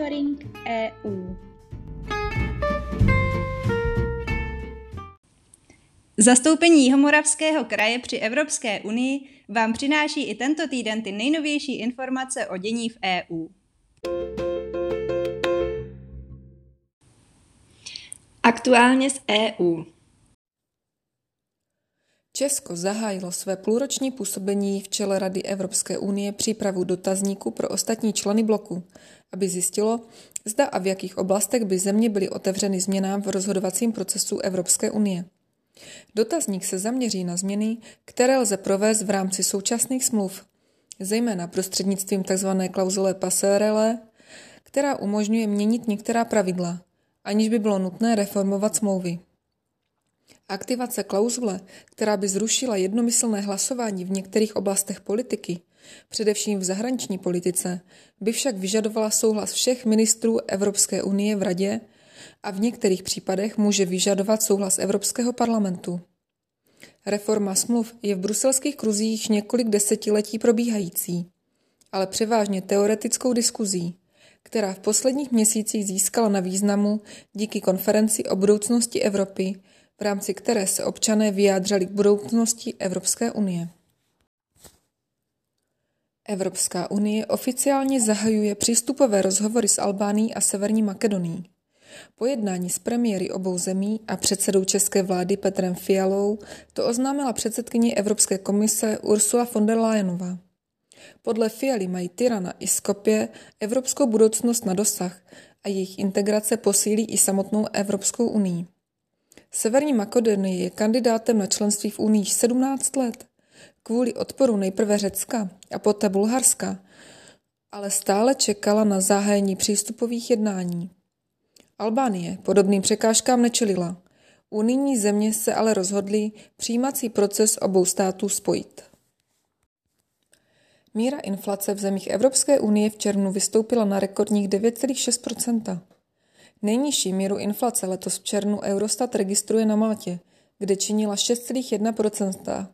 Monitoring EU. Zastoupení Jihomoravského kraje při Evropské unii vám přináší i tento týden ty nejnovější informace o dění v EU. Aktuálně z EU. Česko zahájilo své půlroční působení v čele Rady Evropské unie přípravu dotazníku pro ostatní členy bloku, aby zjistilo, zda a v jakých oblastech by země byly otevřeny změnám v rozhodovacím procesu Evropské unie. Dotazník se zaměří na změny, které lze provést v rámci současných smluv, zejména prostřednictvím tzv. Klauzule passerelle, která umožňuje měnit některá pravidla, aniž by bylo nutné reformovat smlouvy. Aktivace klauzule, která by zrušila jednomyslné hlasování v některých oblastech politiky, především v zahraniční politice, by však vyžadovala souhlas všech ministrů Evropské unie v Radě a v některých případech může vyžadovat souhlas Evropského parlamentu. Reforma smluv je v bruselských kruzích několik desetiletí probíhající, ale převážně teoretickou diskuzí, která v posledních měsících získala na významu díky konferenci o budoucnosti Evropy, v rámci které se občané vyjádřili k budoucnosti Evropské unie. Evropská unie oficiálně zahajuje přístupové rozhovory s Albánií a Severní Makedonií. Po jednání s premiéry obou zemí a předsedou české vlády Petrem Fialou to oznámila předsedkyně Evropské komise Ursula von der Leyenová. Podle Fialy mají Tirana i Skopje evropskou budoucnost na dosah a jejich integrace posílí i samotnou Evropskou unii. Severní Makedonie je kandidátem na členství v Unii 17 let. Kvůli odporu nejprve Řecka a poté Bulharska, ale stále čekala na zahájení přístupových jednání. Albánie podobným překážkám nečelila. Unijní země se ale rozhodly přijímací proces obou států spojit. Míra inflace v zemích Evropské unie v červnu vystoupila na rekordních 9,6%. Nejnižší míru inflace letos v červnu Eurostat registruje na Maltě, kde činila 6,1%,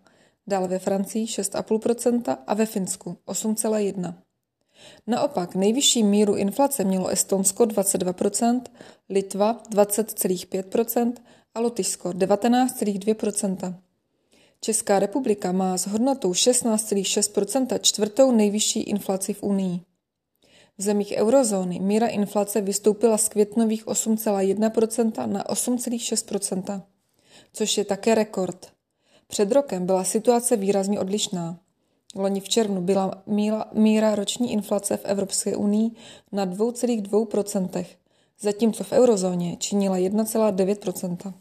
dále ve Francii 6,5% a ve Finsku 8,1%. Naopak nejvyšší míru inflace mělo Estonsko 22%, Litva 20,5% a Lotyšsko 19,2%. Česká republika má s hodnotou 16,6% čtvrtou nejvyšší inflaci v Unii. V zemích eurozóny míra inflace vystoupila z květnových 8,1% na 8,6%, což je také rekord. Před rokem byla situace výrazně odlišná. Loni v červnu byla míra roční inflace v Evropské unii na 2,2%, zatímco v eurozóně činila 1,9%.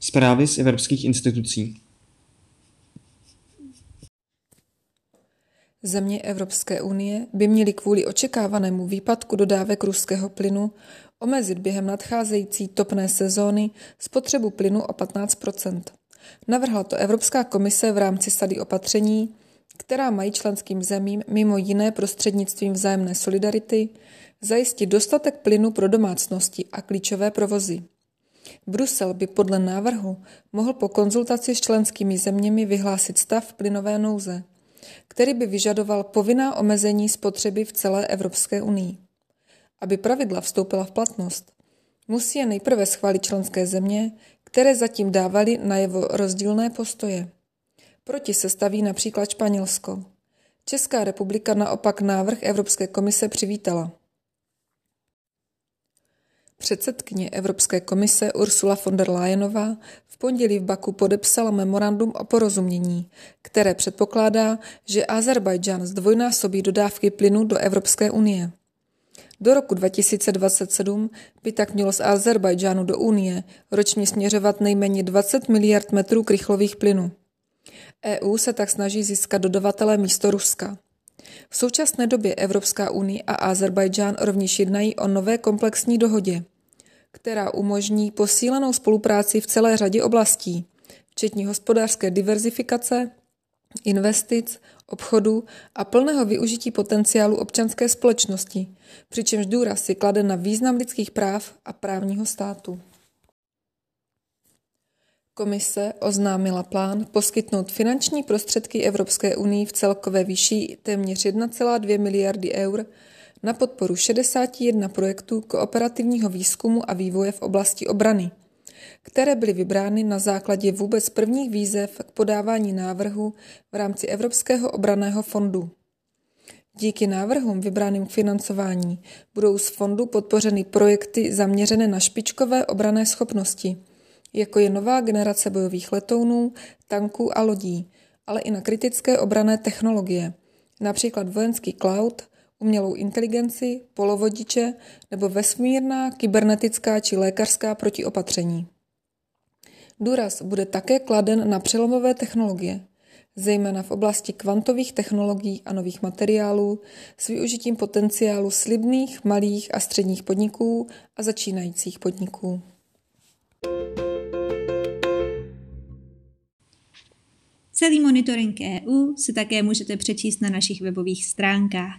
Zprávy z evropských institucí. Země Evropské unie by měly kvůli očekávanému výpadku dodávek ruského plynu omezit během nadcházející topné sezóny spotřebu plynu o 15%. Navrhla to Evropská komise v rámci sady opatření, která mají členským zemím mimo jiné prostřednictvím vzájemné solidarity zajistit dostatek plynu pro domácnosti a klíčové provozy. Brusel by podle návrhu mohl po konzultaci s členskými zeměmi vyhlásit stav plynové nouze, který by vyžadoval povinná omezení spotřeby v celé Evropské unii. Aby pravidla vstoupila v platnost, musí je nejprve schválit členské země, které zatím dávaly najevo rozdílné postoje. Proti se staví například Španělsko. Česká republika naopak návrh Evropské komise přivítala. Předsedkyně Evropské komise Ursula von der Leyenová v pondělí v Baku podepsala memorandum o porozumění, které předpokládá, že Ázerbájdžán zdvojnásobí dodávky plynu do Evropské unie. Do roku 2027 by tak mělo z Ázerbájdžánu do Unie ročně směřovat nejméně 20 miliard metrů krychlových plynu. EU se tak snaží získat dodavatele místo Ruska. V současné době Evropská unie a Ázerbájdžán rovněž jednají o nové komplexní dohodě, která umožní posílenou spolupráci v celé řadě oblastí, včetně hospodářské diverzifikace, investic, obchodu a plného využití potenciálu občanské společnosti, přičemž důraz je kladen na význam lidských práv a právního státu. Komise oznámila plán poskytnout finanční prostředky Evropské unii v celkové výši téměř 1,2 miliardy eur na podporu 61 projektů kooperativního výzkumu a vývoje v oblasti obrany, které byly vybrány na základě vůbec prvních výzev k podávání návrhu v rámci Evropského obranného fondu. Díky návrhům vybraným k financování budou z fondu podpořeny projekty zaměřené na špičkové obranné schopnosti, jako je nová generace bojových letounů, tanků a lodí, ale i na kritické obranné technologie, například vojenský cloud, umělou inteligenci, polovodiče nebo vesmírná, kybernetická či lékařská protiopatření. Důraz bude také kladen na přelomové technologie, zejména v oblasti kvantových technologií a nových materiálů s využitím potenciálu slibných, malých a středních podniků a začínajících podniků. Celý monitoring EU si také můžete přečíst na našich webových stránkách